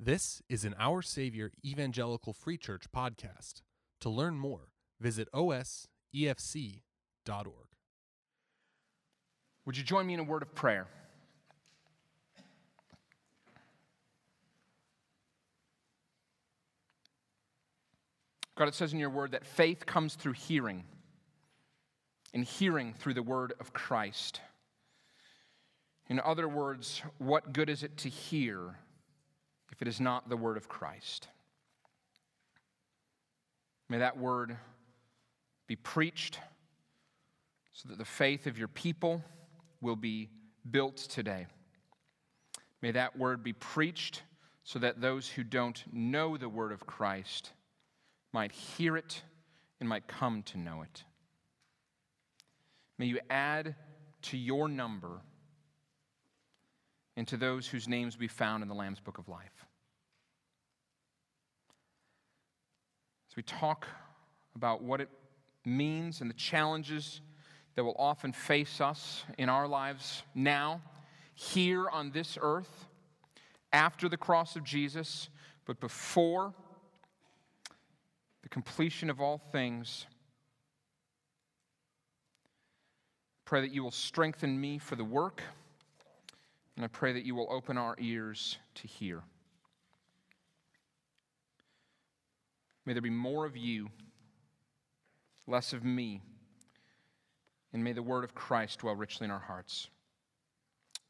This is an Our Savior Evangelical Free Church podcast. To learn more, visit osefc.org. Would you join me in a word of prayer? God, it says in your word that faith comes through hearing, and hearing through the word of Christ. In other words, what good is it to hear if it is not the word of Christ? May that word be preached so that the faith of your people will be built today. May that word be preached so that those who don't know the word of Christ might hear it and might come to know it. May you add to your number and to those whose names be found in the Lamb's Book of Life. As we talk about what it means and the challenges that will often face us in our lives now, here on this earth, after the cross of Jesus, but before the completion of all things, pray that you will strengthen me for the work. And I pray that you will open our ears to hear. May there be more of you, less of me. And may the word of Christ dwell richly in our hearts.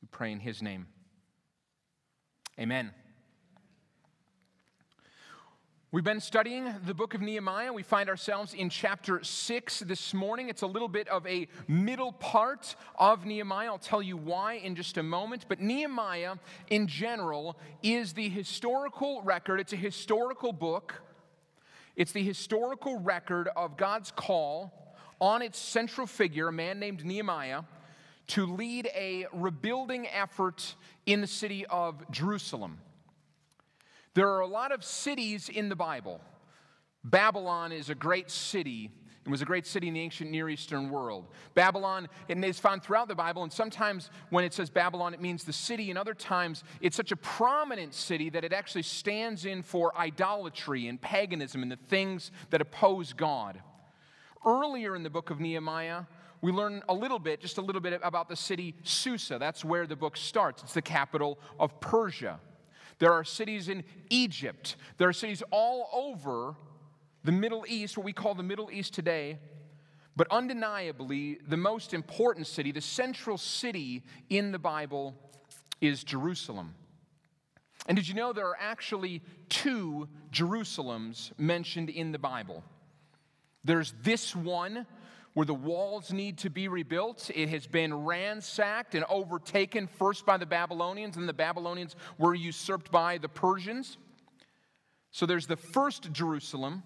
We pray in his name. Amen. We've been studying the book of Nehemiah. We find ourselves in chapter 6 this morning. It's a little bit of a middle part of Nehemiah. I'll tell you why in just a moment. But Nehemiah, in general, is the historical record. It's a historical book. It's the historical record of God's call on its central figure, a man named Nehemiah, to lead a rebuilding effort in the city of Jerusalem. There are a lot of cities in the Bible. Babylon is a great city. It was a great city in the ancient Near Eastern world. Babylon, and it is found throughout the Bible, and sometimes when it says Babylon, it means the city, and other times it's such a prominent city that it actually stands in for idolatry and paganism and the things that oppose God. Earlier in the book of Nehemiah, we learn a little bit, just a little bit, about the city Susa. That's where the book starts. It's the capital of Persia. There are cities in Egypt. There are cities all over the Middle East, what we call the Middle East today. But undeniably, the most important city, the central city in the Bible, is Jerusalem. And did you know there are actually two Jerusalems mentioned in the Bible? There's this one where the walls need to be rebuilt. It has been ransacked and overtaken first by the Babylonians, and the Babylonians were usurped by the Persians. So there's the first Jerusalem,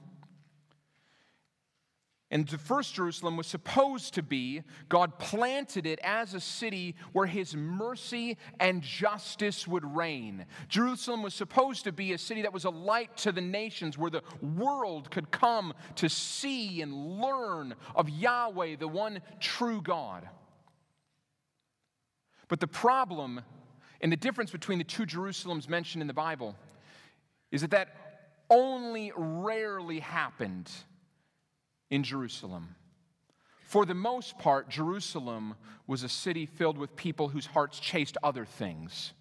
and the first Jerusalem was supposed to be, God planted it as a city where his mercy and justice would reign. Jerusalem was supposed to be a city that was a light to the nations, where the world could come to see and learn of Yahweh, the one true God. But the problem and the difference between the two Jerusalems mentioned in the Bible is that that only rarely happened in Jerusalem. For the most part, Jerusalem was a city filled with people whose hearts chased other things,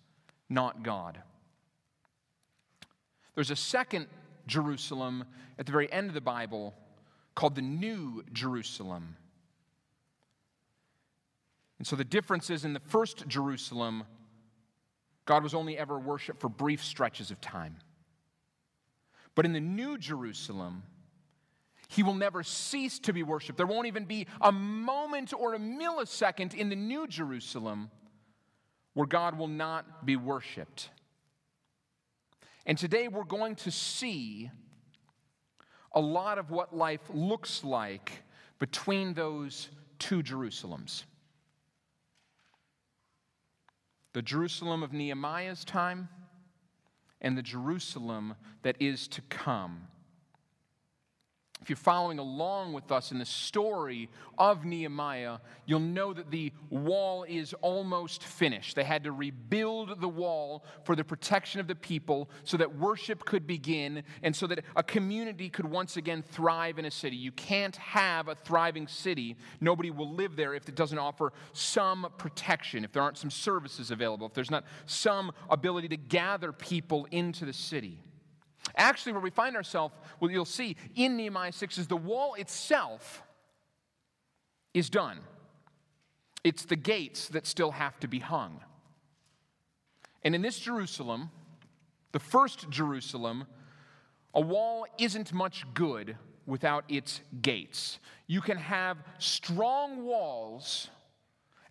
not God. There's a second Jerusalem at the very end of the Bible called the New Jerusalem. And so the difference is, in the first Jerusalem, God was only ever worshipped for brief stretches of time. But in the New Jerusalem, he will never cease to be worshipped. There won't even be a moment or a millisecond in the New Jerusalem where God will not be worshipped. And today we're going to see a lot of what life looks like between those two Jerusalems. The Jerusalem of Nehemiah's time and the Jerusalem that is to come. If you're following along with us in the story of Nehemiah, you'll know that the wall is almost finished. They had to rebuild the wall for the protection of the people so that worship could begin and so that a community could once again thrive in a city. You can't have a thriving city. Nobody will live there if it doesn't offer some protection, if there aren't some services available, if there's not some ability to gather people into the city. Actually, where we find ourselves, well, you'll see in Nehemiah 6 is the wall itself is done. It's the gates that still have to be hung. And in this Jerusalem, the first Jerusalem, a wall isn't much good without its gates. You can have strong walls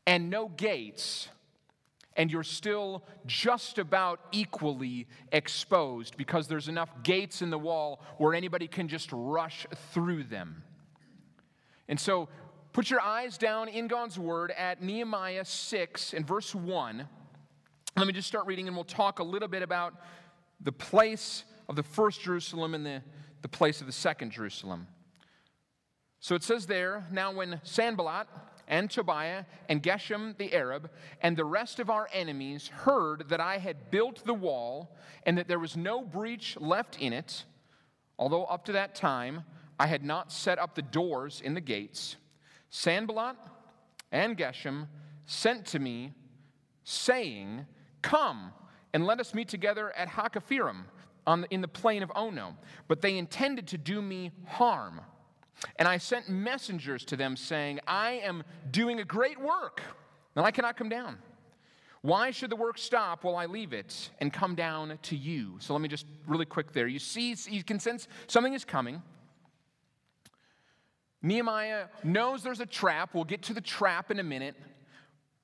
and no gates, and you're still just about equally exposed because there's enough gates in the wall where anybody can just rush through them. And so put your eyes down in God's Word at Nehemiah 6 and verse 1. Let me just start reading, and we'll talk a little bit about the place of the first Jerusalem and the place of the second Jerusalem. So it says there, "Now when Sanballat and Tobiah and Geshem the Arab and the rest of our enemies heard that I had built the wall and that there was no breach left in it, although up to that time I had not set up the doors in the gates, Sanballat and Geshem sent to me, saying, 'Come and let us meet together at Hakafirim in the plain of Ono.' But they intended to do me harm. And I sent messengers to them, saying, 'I am doing a great work, and I cannot come down. Why should the work stop while I leave it and come down to you?'" So let me just really quick there. You see, you can sense something is coming. Nehemiah knows there's a trap. We'll get to the trap in a minute.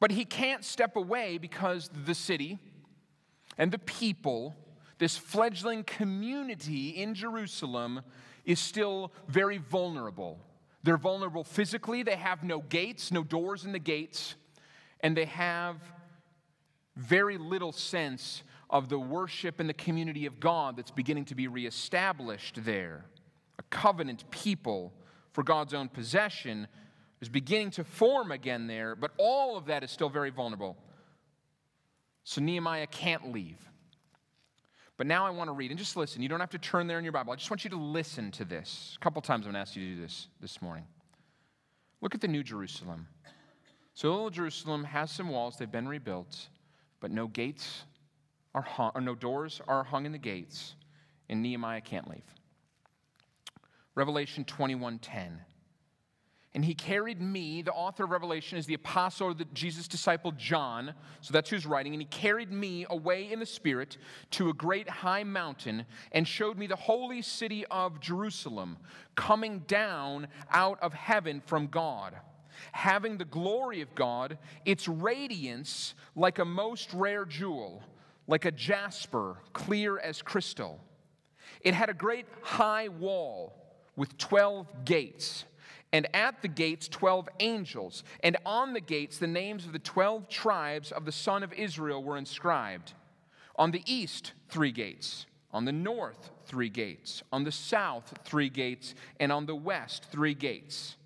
But he can't step away because the city and the people, this fledgling community in Jerusalem, is still very vulnerable. They're vulnerable physically. They have no gates, no doors in the gates, and they have very little sense of the worship and the community of God that's beginning to be reestablished there. A covenant people for God's own possession is beginning to form again there, but all of that is still very vulnerable. So Nehemiah can't leave. But now I want to read, and just listen. You don't have to turn there in your Bible. I just want you to listen to this. A couple times I'm going to ask you to do this morning. Look at the New Jerusalem. So Old Jerusalem has some walls. They've been rebuilt, but no gates are hung, or no doors are hung in the gates, and Nehemiah can't leave. Revelation 21:10. "And he carried me," the author of Revelation is the apostle or the Jesus' disciple John, so that's who's writing, "and he carried me away in the Spirit to a great high mountain and showed me the holy city of Jerusalem, coming down out of heaven from God, having the glory of God, its radiance like a most rare jewel, like a jasper, clear as crystal. It had a great high wall with 12 gates, and at the gates 12 angels, and on the gates the names of the 12 tribes of the son of Israel were inscribed. On the east 3 gates, on the north 3 gates, on the south 3 gates, and on the west 3 gates.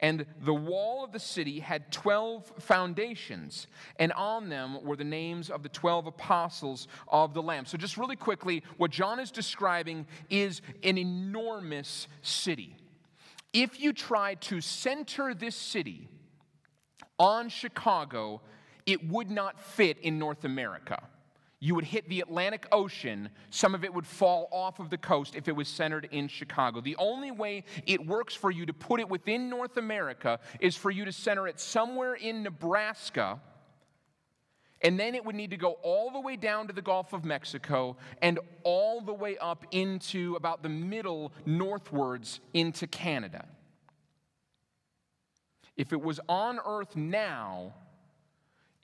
And the wall of the city had 12 foundations, and on them were the names of the 12 apostles of the Lamb." So just really quickly, what John is describing is an enormous city. If you try to center this city on Chicago, it would not fit in North America. You would hit the Atlantic Ocean. Some of it would fall off of the coast if it was centered in Chicago. The only way it works for you to put it within North America is for you to center it somewhere in Nebraska, and then it would need to go all the way down to the Gulf of Mexico and all the way up into about the middle northwards into Canada. If it was on Earth now,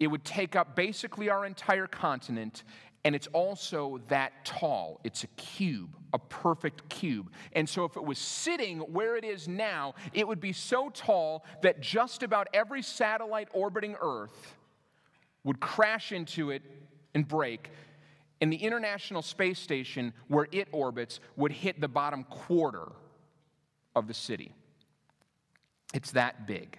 it would take up basically our entire continent, and it's also that tall. It's a cube, a perfect cube. And so if it was sitting where it is now, it would be so tall that just about every satellite orbiting Earth would crash into it and break, and the International Space Station, where it orbits, would hit the bottom quarter of the city. It's that big.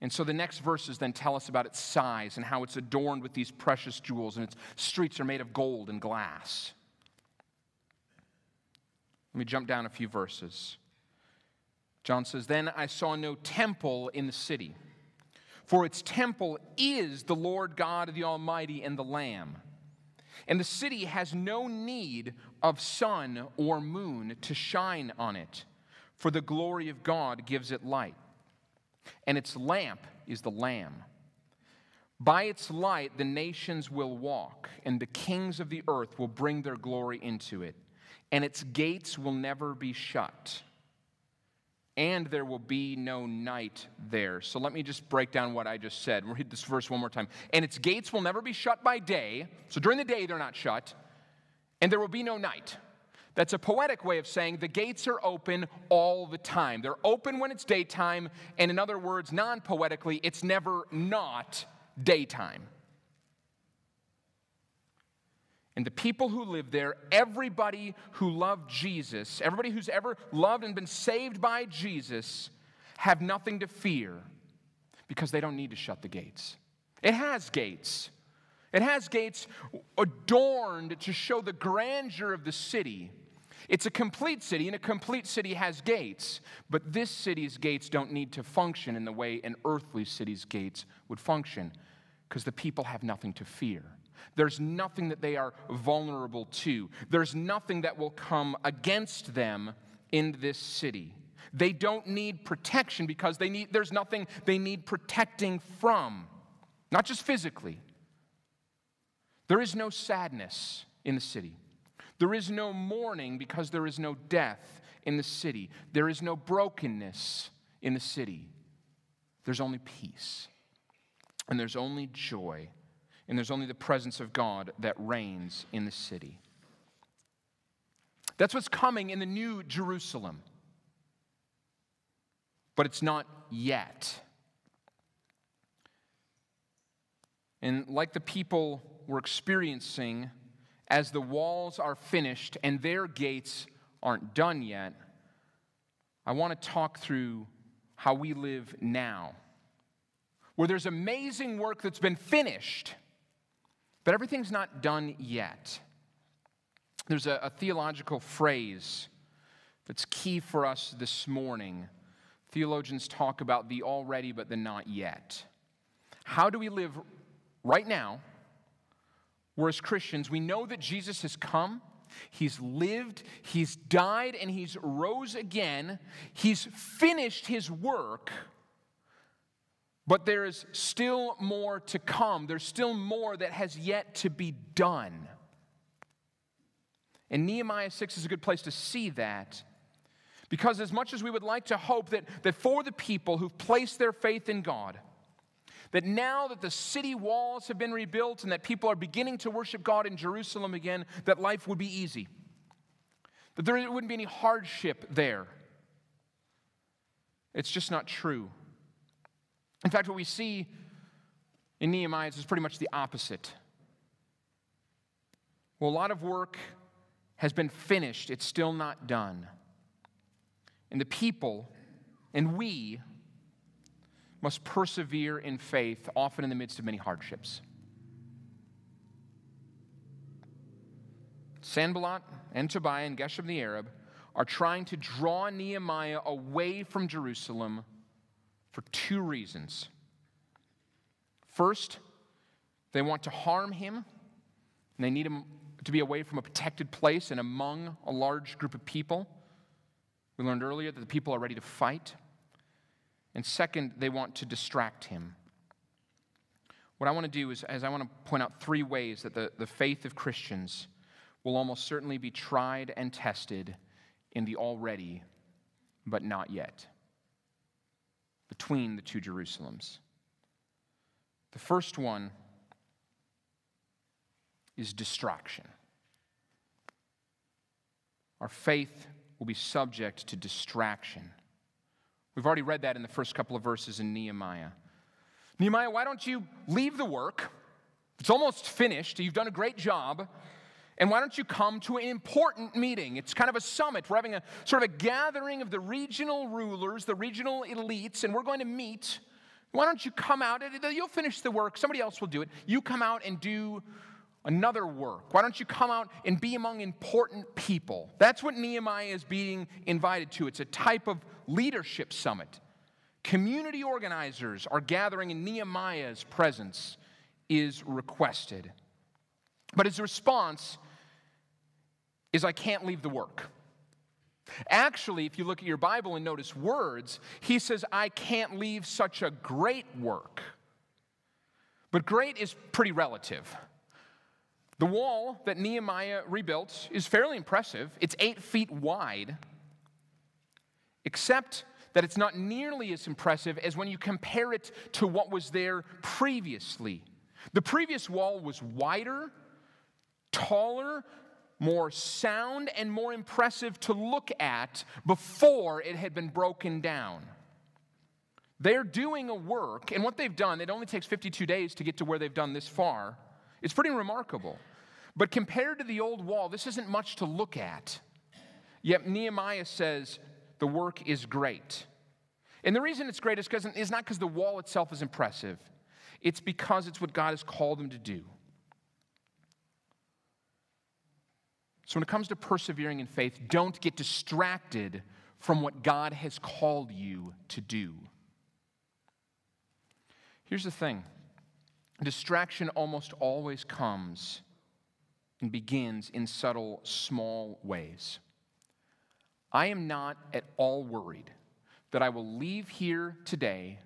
And so the next verses then tell us about its size and how it's adorned with these precious jewels, and its streets are made of gold and glass. Let me jump down a few verses. John says, "Then I saw no temple in the city, for its temple is the Lord God of the Almighty and the Lamb. And the city has no need of sun or moon to shine on it, for the glory of God gives it light. And its lamp is the Lamb. By its light the nations will walk, and the kings of the earth will bring their glory into it. And its gates will never be shut. And there will be no night there." So let me just break down what I just said. We'll read this verse one more time. "And its gates will never be shut by day." So during the day they're not shut. "And there will be no night." That's a poetic way of saying the gates are open all the time. They're open when it's daytime, and in other words, non-poetically, it's never not daytime. And the people who live there, everybody who loved Jesus, everybody who's ever loved and been saved by Jesus, have nothing to fear because they don't need to shut the gates. It has gates. It has gates adorned to show the grandeur of the city. It's a complete city, and a complete city has gates. But this city's gates don't need to function in the way an earthly city's gates would function, because the people have nothing to fear. There's nothing that they are vulnerable to. There's nothing that will come against them in this city. They don't need protection because there's nothing they need protecting from, not just physically. There is no sadness in the city. There is no mourning because there is no death in the city. There is no brokenness in the city. There's only peace, and there's only joy, and there's only the presence of God that reigns in the city. That's what's coming in the new Jerusalem. But it's not yet. And like the people we're experiencing, as the walls are finished and their gates aren't done yet, I want to talk through how we live now, where there's amazing work that's been finished, but everything's not done yet. There's a theological phrase that's key for us this morning. Theologians talk about the already but the not yet. How do we live right now, where as Christians we know that Jesus has come, he's lived, he's died, and he's rose again. He's finished his work. But there is still more to come. There's still more that has yet to be done. And Nehemiah 6 is a good place to see that. Because as much as we would like to hope that for the people who've placed their faith in God, that now that the city walls have been rebuilt and that people are beginning to worship God in Jerusalem again, that life would be easy, that there wouldn't be any hardship there. It's just not true. In fact, what we see in Nehemiah is pretty much the opposite. Well, a lot of work has been finished. It's still not done. And the people, and we, must persevere in faith, often in the midst of many hardships. Sanballat and Tobiah and Geshem the Arab are trying to draw Nehemiah away from Jerusalem for two reasons. First, they want to harm him, and they need him to be away from a protected place and among a large group of people. We learned earlier that the people are ready to fight. And second, they want to distract him. What I want to do is I want to point out three ways that the faith of Christians will almost certainly be tried and tested in the already but not yet, between the two Jerusalems. The first one is distraction. Our faith will be subject to distraction. We've already read that in the first couple of verses in Nehemiah. Nehemiah, why don't you leave the work? It's almost finished. You've done a great job. And why don't you come to an important meeting? It's kind of a summit. We're having a sort of a gathering of the regional rulers, the regional elites, and we're going to meet. Why don't you come out? You'll finish the work. Somebody else will do it. You come out and do another work. Why don't you come out and be among important people? That's what Nehemiah is being invited to. It's a type of leadership summit. Community organizers are gathering, and Nehemiah's presence is requested. But his response is, I can't leave the work. Actually, if you look at your Bible and notice words, he says, I can't leave such a great work. But great is pretty relative. The wall that Nehemiah rebuilt is fairly impressive. It's 8 feet wide, except that it's not nearly as impressive as when you compare it to what was there previously. The previous wall was wider, taller, more sound, and more impressive to look at before it had been broken down. They're doing a work, and what they've done, it only takes 52 days to get to where they've done this far. It's pretty remarkable. But compared to the old wall, this isn't much to look at. Yet Nehemiah says the work is great. And the reason it's great is not because the wall itself is impressive. It's because it's what God has called him to do. So when it comes to persevering in faith, don't get distracted from what God has called you to do. Here's the thing. Distraction almost always comes and begins in subtle, small ways. I am not at all worried that I will leave here today,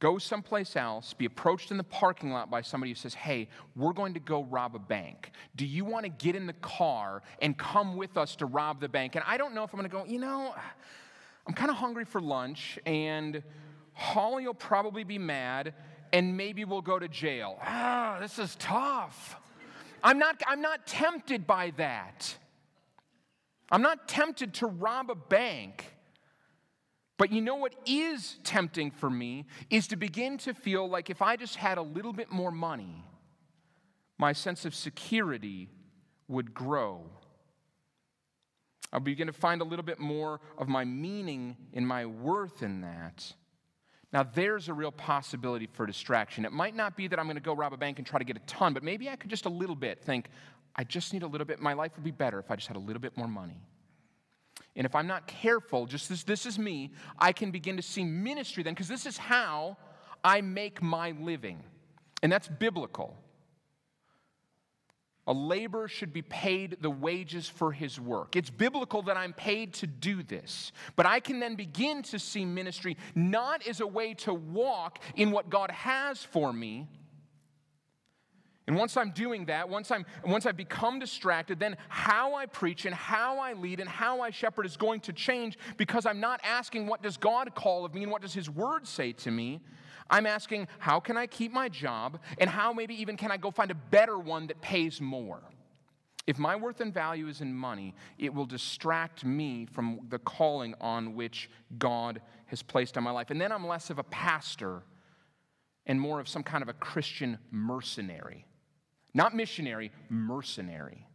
go someplace else, be approached in the parking lot by somebody who says, hey, we're going to go rob a bank. Do you want to get in the car and come with us to rob the bank? And I don't know if I'm going to go, I'm kind of hungry for lunch, and Holly will probably be mad, and maybe we'll go to jail. This is tough. I'm not tempted by that. I'm not tempted to rob a bank. But you know what is tempting for me is to begin to feel like if I just had a little bit more money, my sense of security would grow. I'll begin to find a little bit more of my meaning and my worth in that. Now, there's a real possibility for distraction. It might not be that I'm going to go rob a bank and try to get a ton, but maybe I could just a little bit think, I just need a little bit. My life would be better if I just had a little bit more money. And if I'm not careful, just this is me, I can begin to see ministry then, because this is how I make my living. And that's biblical. A laborer should be paid the wages for his work. It's biblical that I'm paid to do this. But I can then begin to see ministry not as a way to walk in what God has for me. And once I'm doing that, once I've become distracted, then how I preach and how I lead and how I shepherd is going to change, because I'm not asking what does God call of me and what does his word say to me. I'm asking how can I keep my job, and how maybe even can I go find a better one that pays more. If my worth and value is in money, it will distract me from the calling on which God has placed on my life. And then I'm less of a pastor and more of some kind of a Christian mercenary. Not missionary, mercenary.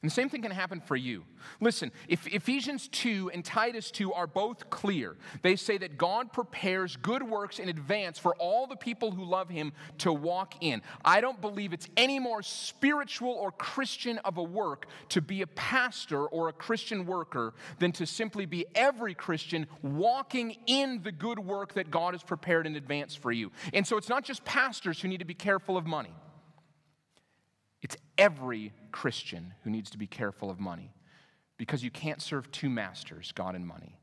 And the same thing can happen for you. Listen, if Ephesians 2 and Titus 2 are both clear. They say that God prepares good works in advance for all the people who love him to walk in. I don't believe it's any more spiritual or Christian of a work to be a pastor or a Christian worker than to simply be every Christian walking in the good work that God has prepared in advance for you. And so it's not just pastors who need to be careful of money. It's every Christian who needs to be careful of money, because you can't serve two masters, God and money.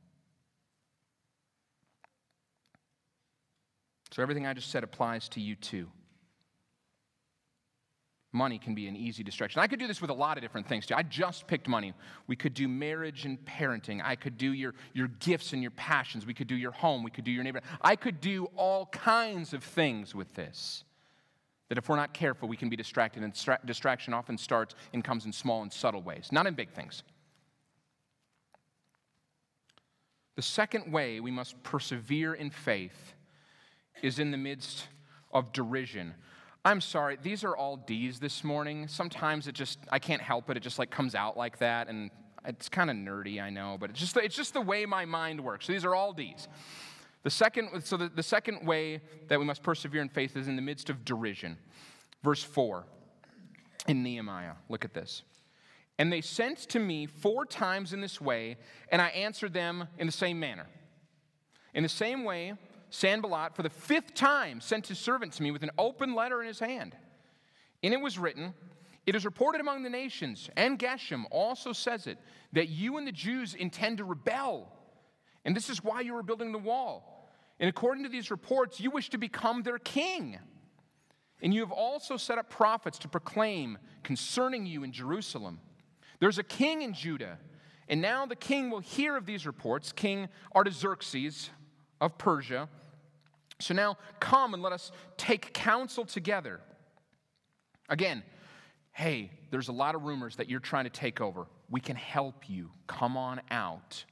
So everything I just said applies to you too. Money can be an easy distraction. I could do this with a lot of different things too. I just picked money. We could do marriage and parenting. I could do your gifts and your passions. We could do your home. We could do your neighborhood. I could do all kinds of things with this. That if we're not careful, we can be distracted, and distraction often starts and comes in small and subtle ways, not in big things. The second way we must persevere in faith is in the midst of derision. I'm sorry, these are all D's this morning. Sometimes I can't help it. It just like comes out like that, and it's kind of nerdy, I know, but it's just the way my mind works. So these are all D's. The second way that we must persevere in faith is in the midst of derision. Verse 4 in Nehemiah, look at this. And they sent to me 4 times in this way, and I answered them in the same manner. In the same way, Sanballat, for the 5th time, sent his servant to me with an open letter in his hand. And it was written, "It is reported among the nations, and Geshem also says it, that you and the Jews intend to rebel. And this is why you are building the wall. And according to these reports, you wish to become their king. And you have also set up prophets to proclaim concerning you in Jerusalem. There's a king in Judah, and now the king will hear of these reports, King Artaxerxes of Persia. So now come and let us take counsel together." Again, hey, there's a lot of rumors that you're trying to take over. We can help you. Come on out.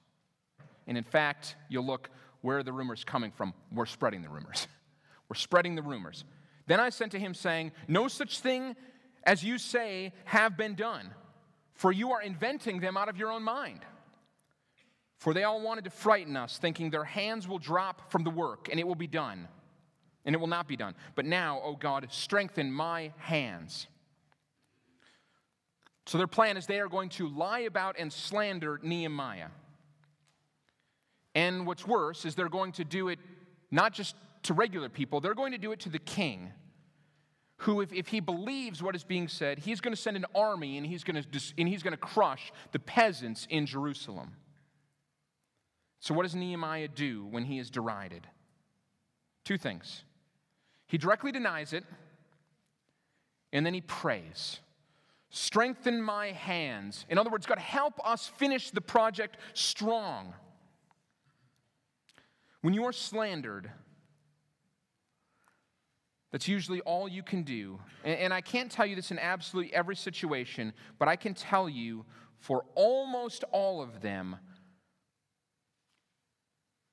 And in fact, you'll look, where are the rumors coming from? We're spreading the rumors. We're spreading the rumors. Then I sent to him saying, "No such thing as you say have been done, for you are inventing them out of your own mind. For they all wanted to frighten us, thinking their hands will drop from the work, and it will be done, and it will not be done. But now, O God, strengthen my hands." So their plan is they are going to lie about and slander Nehemiah. And what's worse is they're going to do it not just to regular people, they're going to do it to the king, who, if he believes what is being said, he's going to send an army and he's going to crush the peasants in Jerusalem. So what does Nehemiah do when he is derided? 2 things. He directly denies it, and then he prays. "Strengthen my hands." In other words, God, help us finish the project strong. When you are slandered, that's usually all you can do. And I can't tell you this in absolutely every situation, but I can tell you for almost all of them,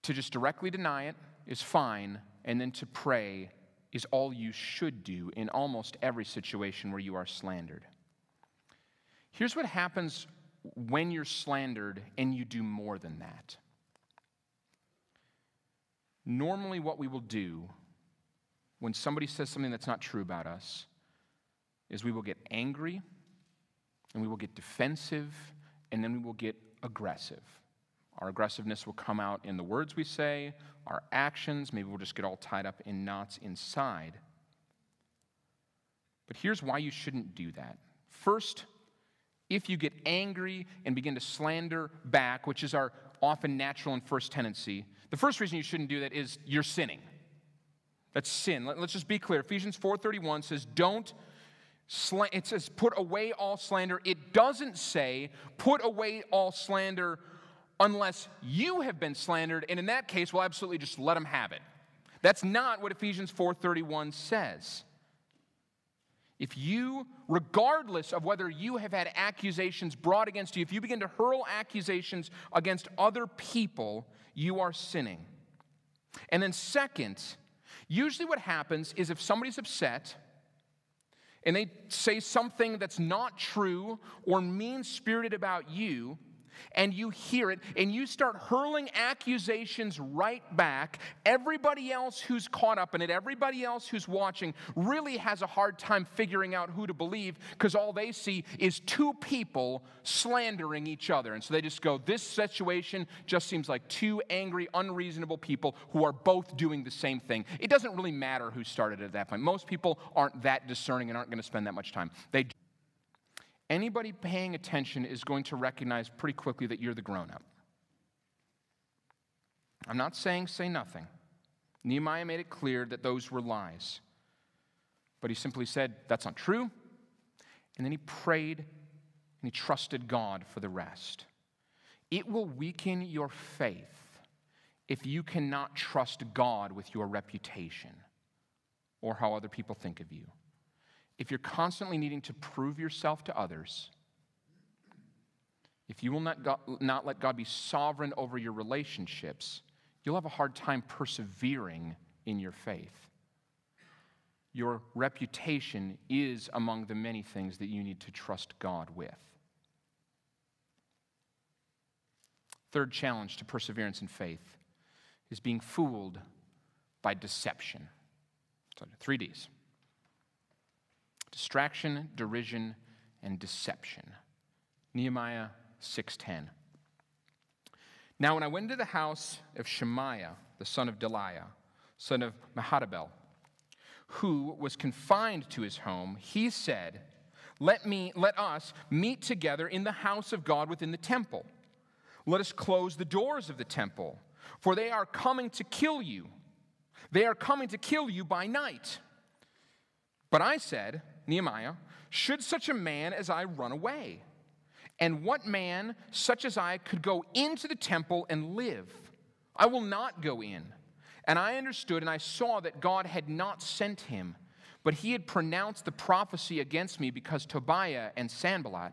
to just directly deny it is fine, and then to pray is all you should do in almost every situation where you are slandered. Here's what happens when you're slandered and you do more than that. Normally what we will do when somebody says something that's not true about us, is we will get angry, and we will get defensive, and then we will get aggressive. Our aggressiveness will come out in the words we say, our actions, maybe we'll just get all tied up in knots inside. But here's why you shouldn't do that. First, if you get angry and begin to slander back, which is our often natural and first tendency, the first reason you shouldn't do that is you're sinning. That's sin. Let's just be clear. Ephesians 4:31 says, it says, put away all slander. It doesn't say, put away all slander unless you have been slandered, and in that case, we'll absolutely just let them have it. That's not what Ephesians 4:31 says. If you, regardless of whether you have had accusations brought against you, if you begin to hurl accusations against other people, you are sinning. And then second, usually what happens is if somebody's upset and they say something that's not true or mean-spirited about you, and you hear it and you start hurling accusations right back, everybody else who's caught up in it, everybody else who's watching really has a hard time figuring out who to believe because all they see is 2 people slandering each other. And so they just go, this situation just seems like 2 angry, unreasonable people who are both doing the same thing. It doesn't really matter who started at that point. Most people aren't that discerning and aren't going to spend that much time. Anybody paying attention is going to recognize pretty quickly that you're the grown-up. I'm not saying say nothing. Nehemiah made it clear that those were lies. But he simply said, that's not true. And then he prayed and he trusted God for the rest. It will weaken your faith if you cannot trust God with your reputation or how other people think of you. If you're constantly needing to prove yourself to others, if you will not let God be sovereign over your relationships, you'll have a hard time persevering in your faith. Your reputation is among the many things that you need to trust God with. Third challenge to perseverance in faith is being fooled by deception. So 3 Ds. Distraction, derision, and deception. Nehemiah 6:10. Now when I went into the house of Shemaiah, the son of Delaiah, son of Meharabel, who was confined to his home, he said, Let us meet together in the house of God within the temple. Let us close the doors of the temple, for they are coming to kill you. They are coming to kill you by night. But I said, Nehemiah, should such a man as I run away? And what man such as I could go into the temple and live? I will not go in. And I understood and I saw that God had not sent him, but he had pronounced the prophecy against me because Tobiah and Sanballat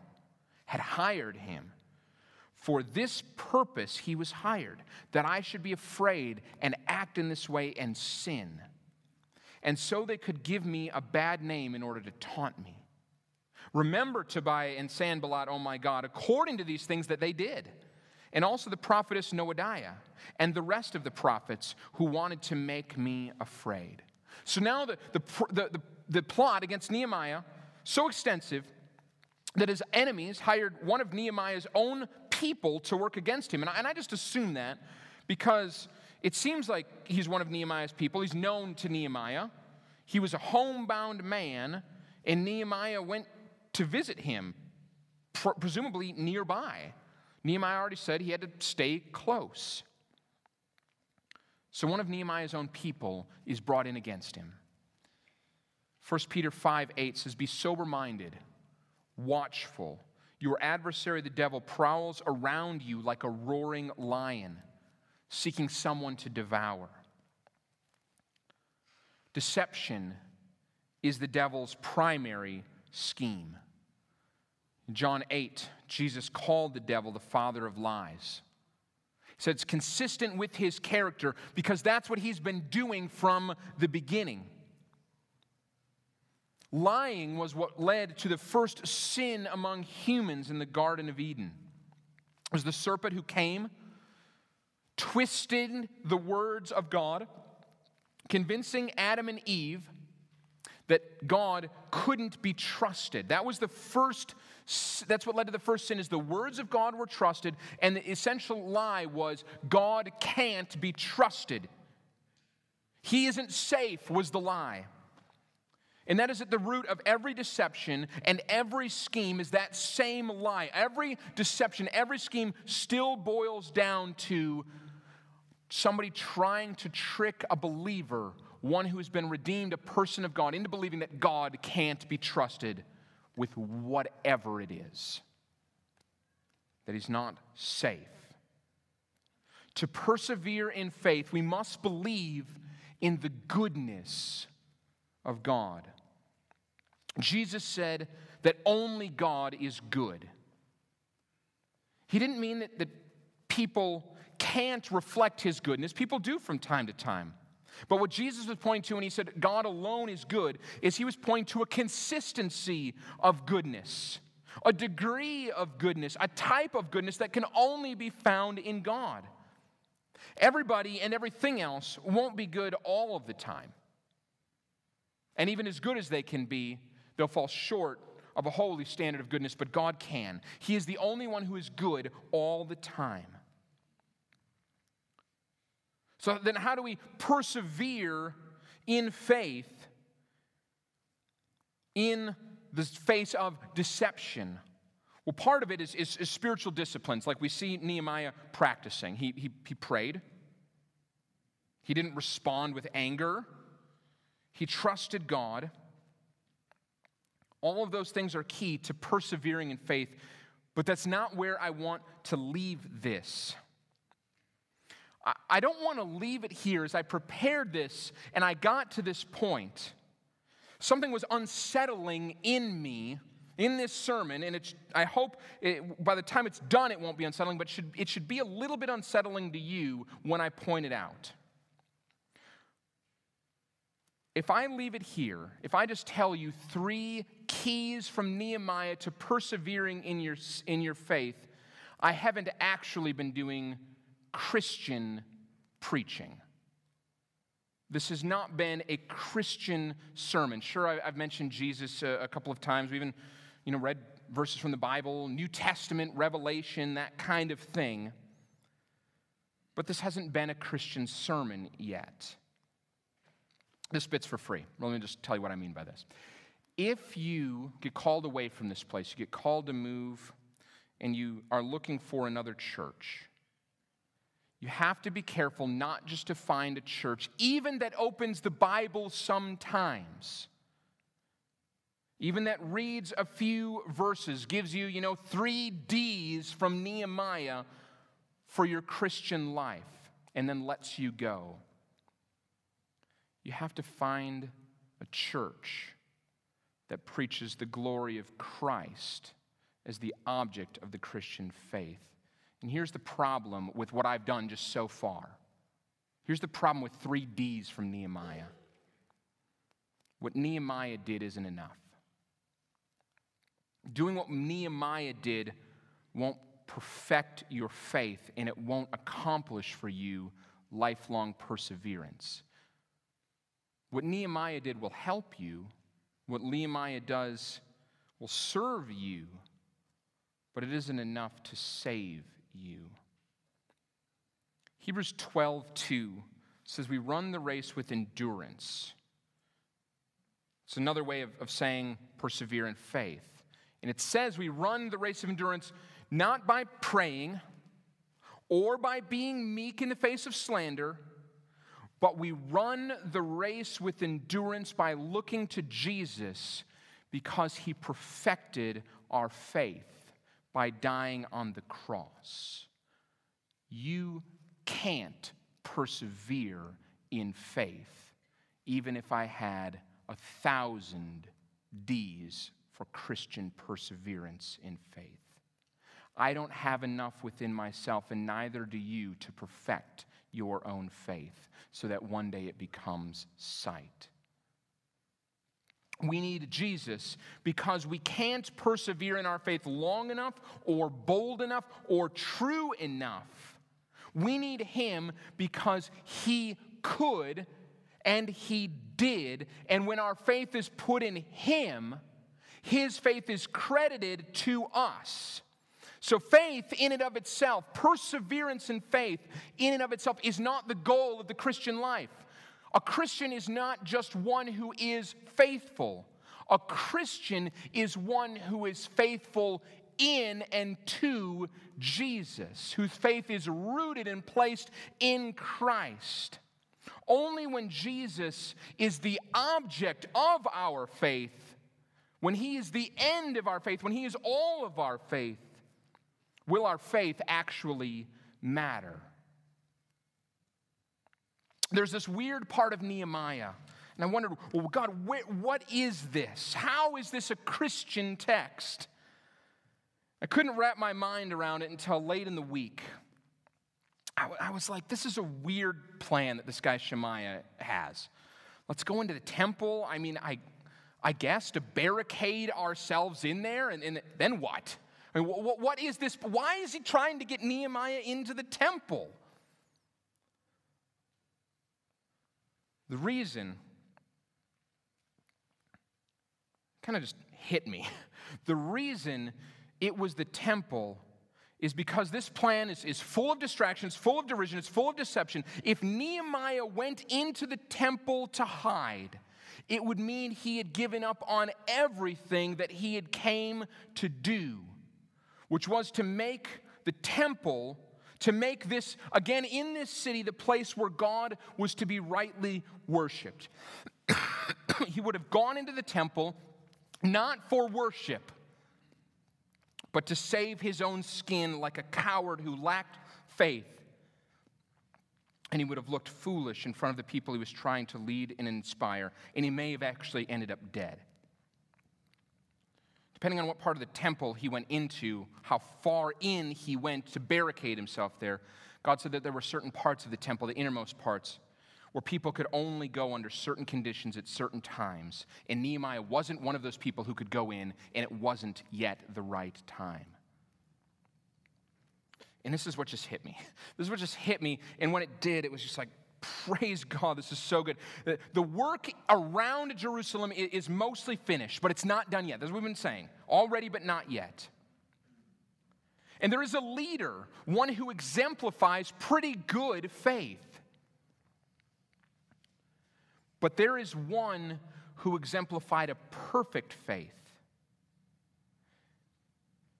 had hired him. For this purpose he was hired, that I should be afraid and act in this way and sin. And so they could give me a bad name in order to taunt me. Remember Tobiah and Sanballat, oh my God, according to these things that they did. And also the prophetess Noadiah and the rest of the prophets who wanted to make me afraid. So now the plot against Nehemiah, so extensive that his enemies hired one of Nehemiah's own people to work against him. And I just assume that because it seems like he's one of Nehemiah's people. He's known to Nehemiah. He was a homebound man, and Nehemiah went to visit him, presumably nearby. Nehemiah already said he had to stay close. So one of Nehemiah's own people is brought in against him. 1 Peter 5:8 says, be sober-minded, watchful. Your adversary, the devil, prowls around you like a roaring lion, seeking someone to devour. Deception is the devil's primary scheme. In John 8, Jesus called the devil the father of lies. He said it's consistent with his character because that's what he's been doing from the beginning. Lying was what led to the first sin among humans in the Garden of Eden. It was the serpent who came, twisted the words of God, convincing Adam and Eve that God couldn't be trusted. That was the first. That's what led to the first sin, is the words of God were trusted, and the essential lie was God can't be trusted. He isn't safe was the lie. And that is at the root of every deception and every scheme is that same lie. Every deception, every scheme still boils down to somebody trying to trick a believer, one who has been redeemed, a person of God, into believing that God can't be trusted with whatever it is, that he's not safe. To persevere in faith, we must believe in the goodness of God. Jesus said that only God is good. He didn't mean that people can't reflect his goodness. People do from time to time. But what Jesus was pointing to when he said God alone is good is he was pointing to a consistency of goodness, a degree of goodness, a type of goodness that can only be found in God. Everybody and everything else won't be good all of the time. And even as good as they can be, they'll fall short of a holy standard of goodness, but God can. He is the only one who is good all the time. So then how do we persevere in faith in the face of deception? Well, part of it is spiritual disciplines, like we see Nehemiah practicing. He prayed. He didn't respond with anger. He trusted God. All of those things are key to persevering in faith, but that's not where I want to leave this. I don't want to leave it here. As I prepared this and I got to this point, something was unsettling in me in this sermon, and I hope by the time it's done it won't be unsettling, but it should be a little bit unsettling to you when I point it out. if I leave it here, if I just tell you three keys from Nehemiah to persevering in your faith, I haven't actually been doing Christian preaching. This has not been a Christian sermon. Sure, I've mentioned Jesus a couple of times. We even, read verses from the Bible, New Testament, Revelation, that kind of thing. But this hasn't been a Christian sermon yet. This bit's for free. Let me just tell you what I mean by this. If you get called away from this place, you get called to move, and you are looking for another church, you have to be careful not just to find a church, even that opens the Bible sometimes, even that reads a few verses, gives you, three D's from Nehemiah for your Christian life, and then lets you go. You have to find a church that preaches the glory of Christ as the object of the Christian faith. And here's the problem with what I've done just so far. Here's the problem with three D's from Nehemiah. What Nehemiah did isn't enough. Doing what Nehemiah did won't perfect your faith, and it won't accomplish for you lifelong perseverance. What Nehemiah did will help you. What Nehemiah does will serve you, but it isn't enough to save you. Hebrews 12:2 says we run the race with endurance. It's another way of saying persevere in faith. And it says we run the race of endurance not by praying or by being meek in the face of slander, but we run the race with endurance by looking to Jesus, because he perfected our faith by dying on the cross. You can't persevere in faith, even if I had 1,000 D's for Christian perseverance in faith. I don't have enough within myself, and neither do you, to perfect your own faith so that one day it becomes sight. We need Jesus because we can't persevere in our faith long enough or bold enough or true enough. We need him because he could and he did, and when our faith is put in him, his faith is credited to us. So faith in and of itself, perseverance in faith in and of itself, is not the goal of the Christian life. A Christian is not just one who is faithful. A Christian is one who is faithful in and to Jesus, whose faith is rooted and placed in Christ. Only when Jesus is the object of our faith, when he is the end of our faith, when he is all of our faith, will our faith actually matter? There's this weird part of Nehemiah, and I wondered, well, God, what is this? How is this a Christian text? I couldn't wrap my mind around it until late in the week. I was like, this is a weird plan that this guy Shemaiah has. Let's go into the temple. I mean, I guess to barricade ourselves in there, and then what? I mean, what is this? Why is he trying to get Nehemiah into the temple? The reason kind of just hit me. The reason it was the temple is because this plan is full of distractions, full of derision, it's full of deception. If Nehemiah went into the temple to hide, it would mean he had given up on everything that he had came to do, which was to make the temple, to make this, again, in this city, the place where God was to be rightly worshipped. He would have gone into the temple not for worship, but to save his own skin like a coward who lacked faith. And he would have looked foolish in front of the people he was trying to lead and inspire, and he may have actually ended up dead. Depending on what part of the temple he went into, how far in he went to barricade himself there, God said that there were certain parts of the temple, the innermost parts, where people could only go under certain conditions at certain times. And Nehemiah wasn't one of those people who could go in, and it wasn't yet the right time. And this is what just hit me. This is what just hit me. And when it did, it was just like, praise God, this is so good. The work around Jerusalem is mostly finished, but it's not done yet. That's what we've been saying. Already, but not yet. And there is a leader, one who exemplifies pretty good faith. But there is one who exemplified a perfect faith.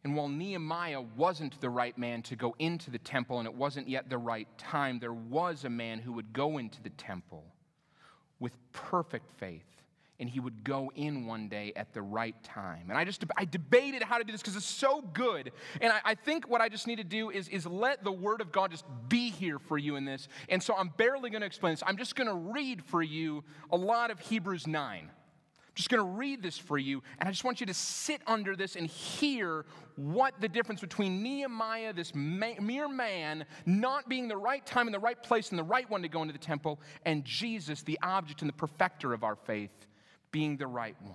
And while Nehemiah wasn't the right man to go into the temple, and it wasn't yet the right time, there was a man who would go into the temple with perfect faith. And he would go in one day at the right time. And I debated how to do this because it's so good. And I think what I just need to do is let the Word of God just be here for you in this. And so I'm barely going to explain this. I'm just going to read for you a lot of Hebrews 9. I'm just going to read this for you. And I just want you to sit under this and hear what the difference between Nehemiah, this mere man, not being the right time and the right place and the right one to go into the temple, and Jesus, the object and the perfecter of our faith, being the right one.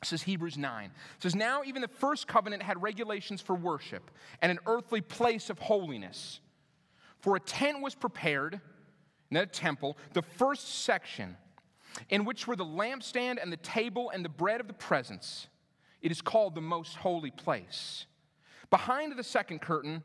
This is Hebrews 9. It says, now even the first covenant had regulations for worship and an earthly place of holiness. For a tent was prepared, not a temple, the first section, in which were the lampstand and the table and the bread of the presence. It is called the most holy place. Behind the second curtain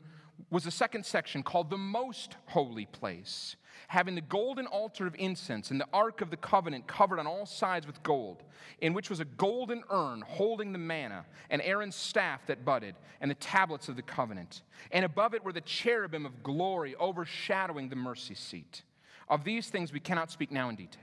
was the second section called the most holy place, having the golden altar of incense and the ark of the covenant covered on all sides with gold, in which was a golden urn holding the manna and Aaron's staff that budded and the tablets of the covenant. And above it were the cherubim of glory overshadowing the mercy seat. Of these things we cannot speak now in detail.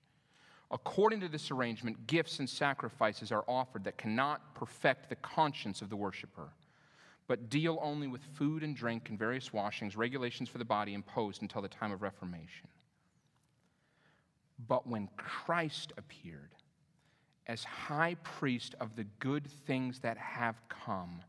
According to this arrangement, gifts and sacrifices are offered that cannot perfect the conscience of the worshiper, but deal only with food and drink and various washings, regulations for the body imposed until the time of Reformation. But when Christ appeared as high priest of the good things that have come,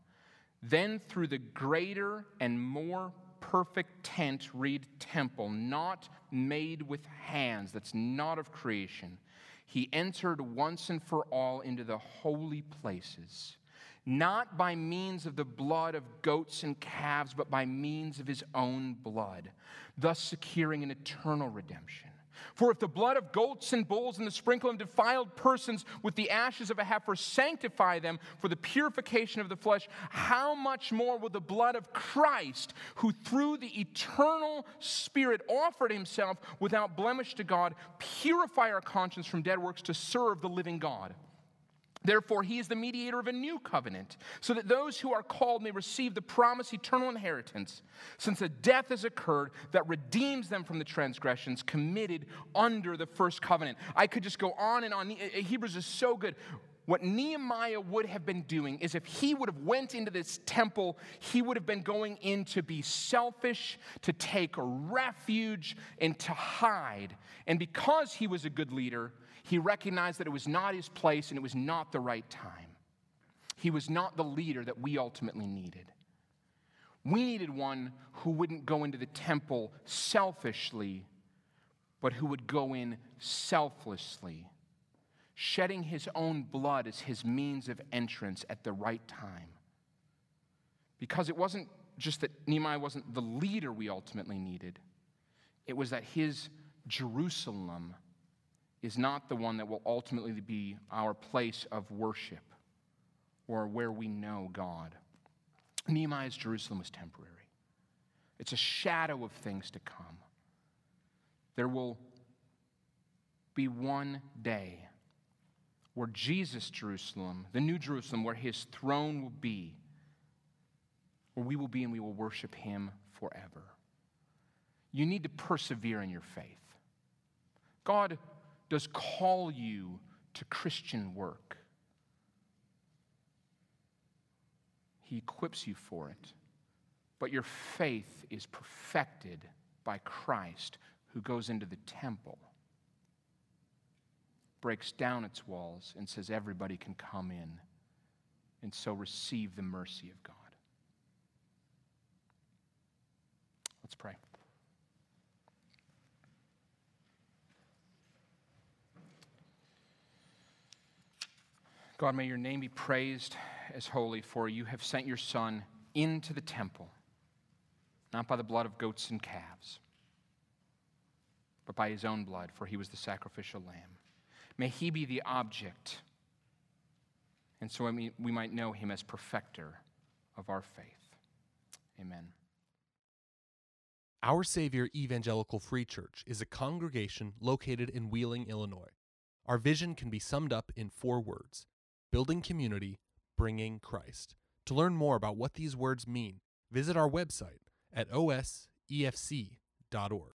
then through the greater and more perfect tent, read temple, not made with hands, that's not of creation, he entered once and for all into the holy places, not by means of the blood of goats and calves, but by means of his own blood, thus securing an eternal redemption. For if the blood of goats and bulls and the sprinkling of defiled persons with the ashes of a heifer sanctify them for the purification of the flesh, how much more will the blood of Christ, who through the eternal Spirit offered himself without blemish to God, purify our conscience from dead works to serve the living God? Therefore, he is the mediator of a new covenant, so that those who are called may receive the promised eternal inheritance, since a death has occurred that redeems them from the transgressions committed under the first covenant. I could just go on and on. Hebrews is so good. What Nehemiah would have been doing is if he would have went into this temple, he would have been going in to be selfish, to take refuge, and to hide. And because he was a good leader, he recognized that it was not his place and it was not the right time. He was not the leader that we ultimately needed. We needed one who wouldn't go into the temple selfishly, but who would go in selflessly, shedding his own blood as his means of entrance at the right time. Because it wasn't just that Nehemiah wasn't the leader we ultimately needed. It was that his Jerusalem is not the one that will ultimately be our place of worship or where we know God. Nehemiah's Jerusalem was temporary. It's a shadow of things to come. There will be one day where Jesus' Jerusalem, the new Jerusalem, where his throne will be, where we will be and we will worship him forever. You need to persevere in your faith. God does call you to Christian work. He equips you for it. But your faith is perfected by Christ, who goes into the temple, breaks down its walls, and says everybody can come in and so receive the mercy of God. Let's pray. God, may your name be praised as holy, for you have sent your Son into the temple, not by the blood of goats and calves, but by his own blood, for he was the sacrificial lamb. May he be the object, and so we might know him as perfecter of our faith. Amen. Our Savior Evangelical Free Church is a congregation located in Wheeling, Illinois. Our vision can be summed up in 4 words: building community, bringing Christ. To learn more about what these words mean, visit our website at osefc.org.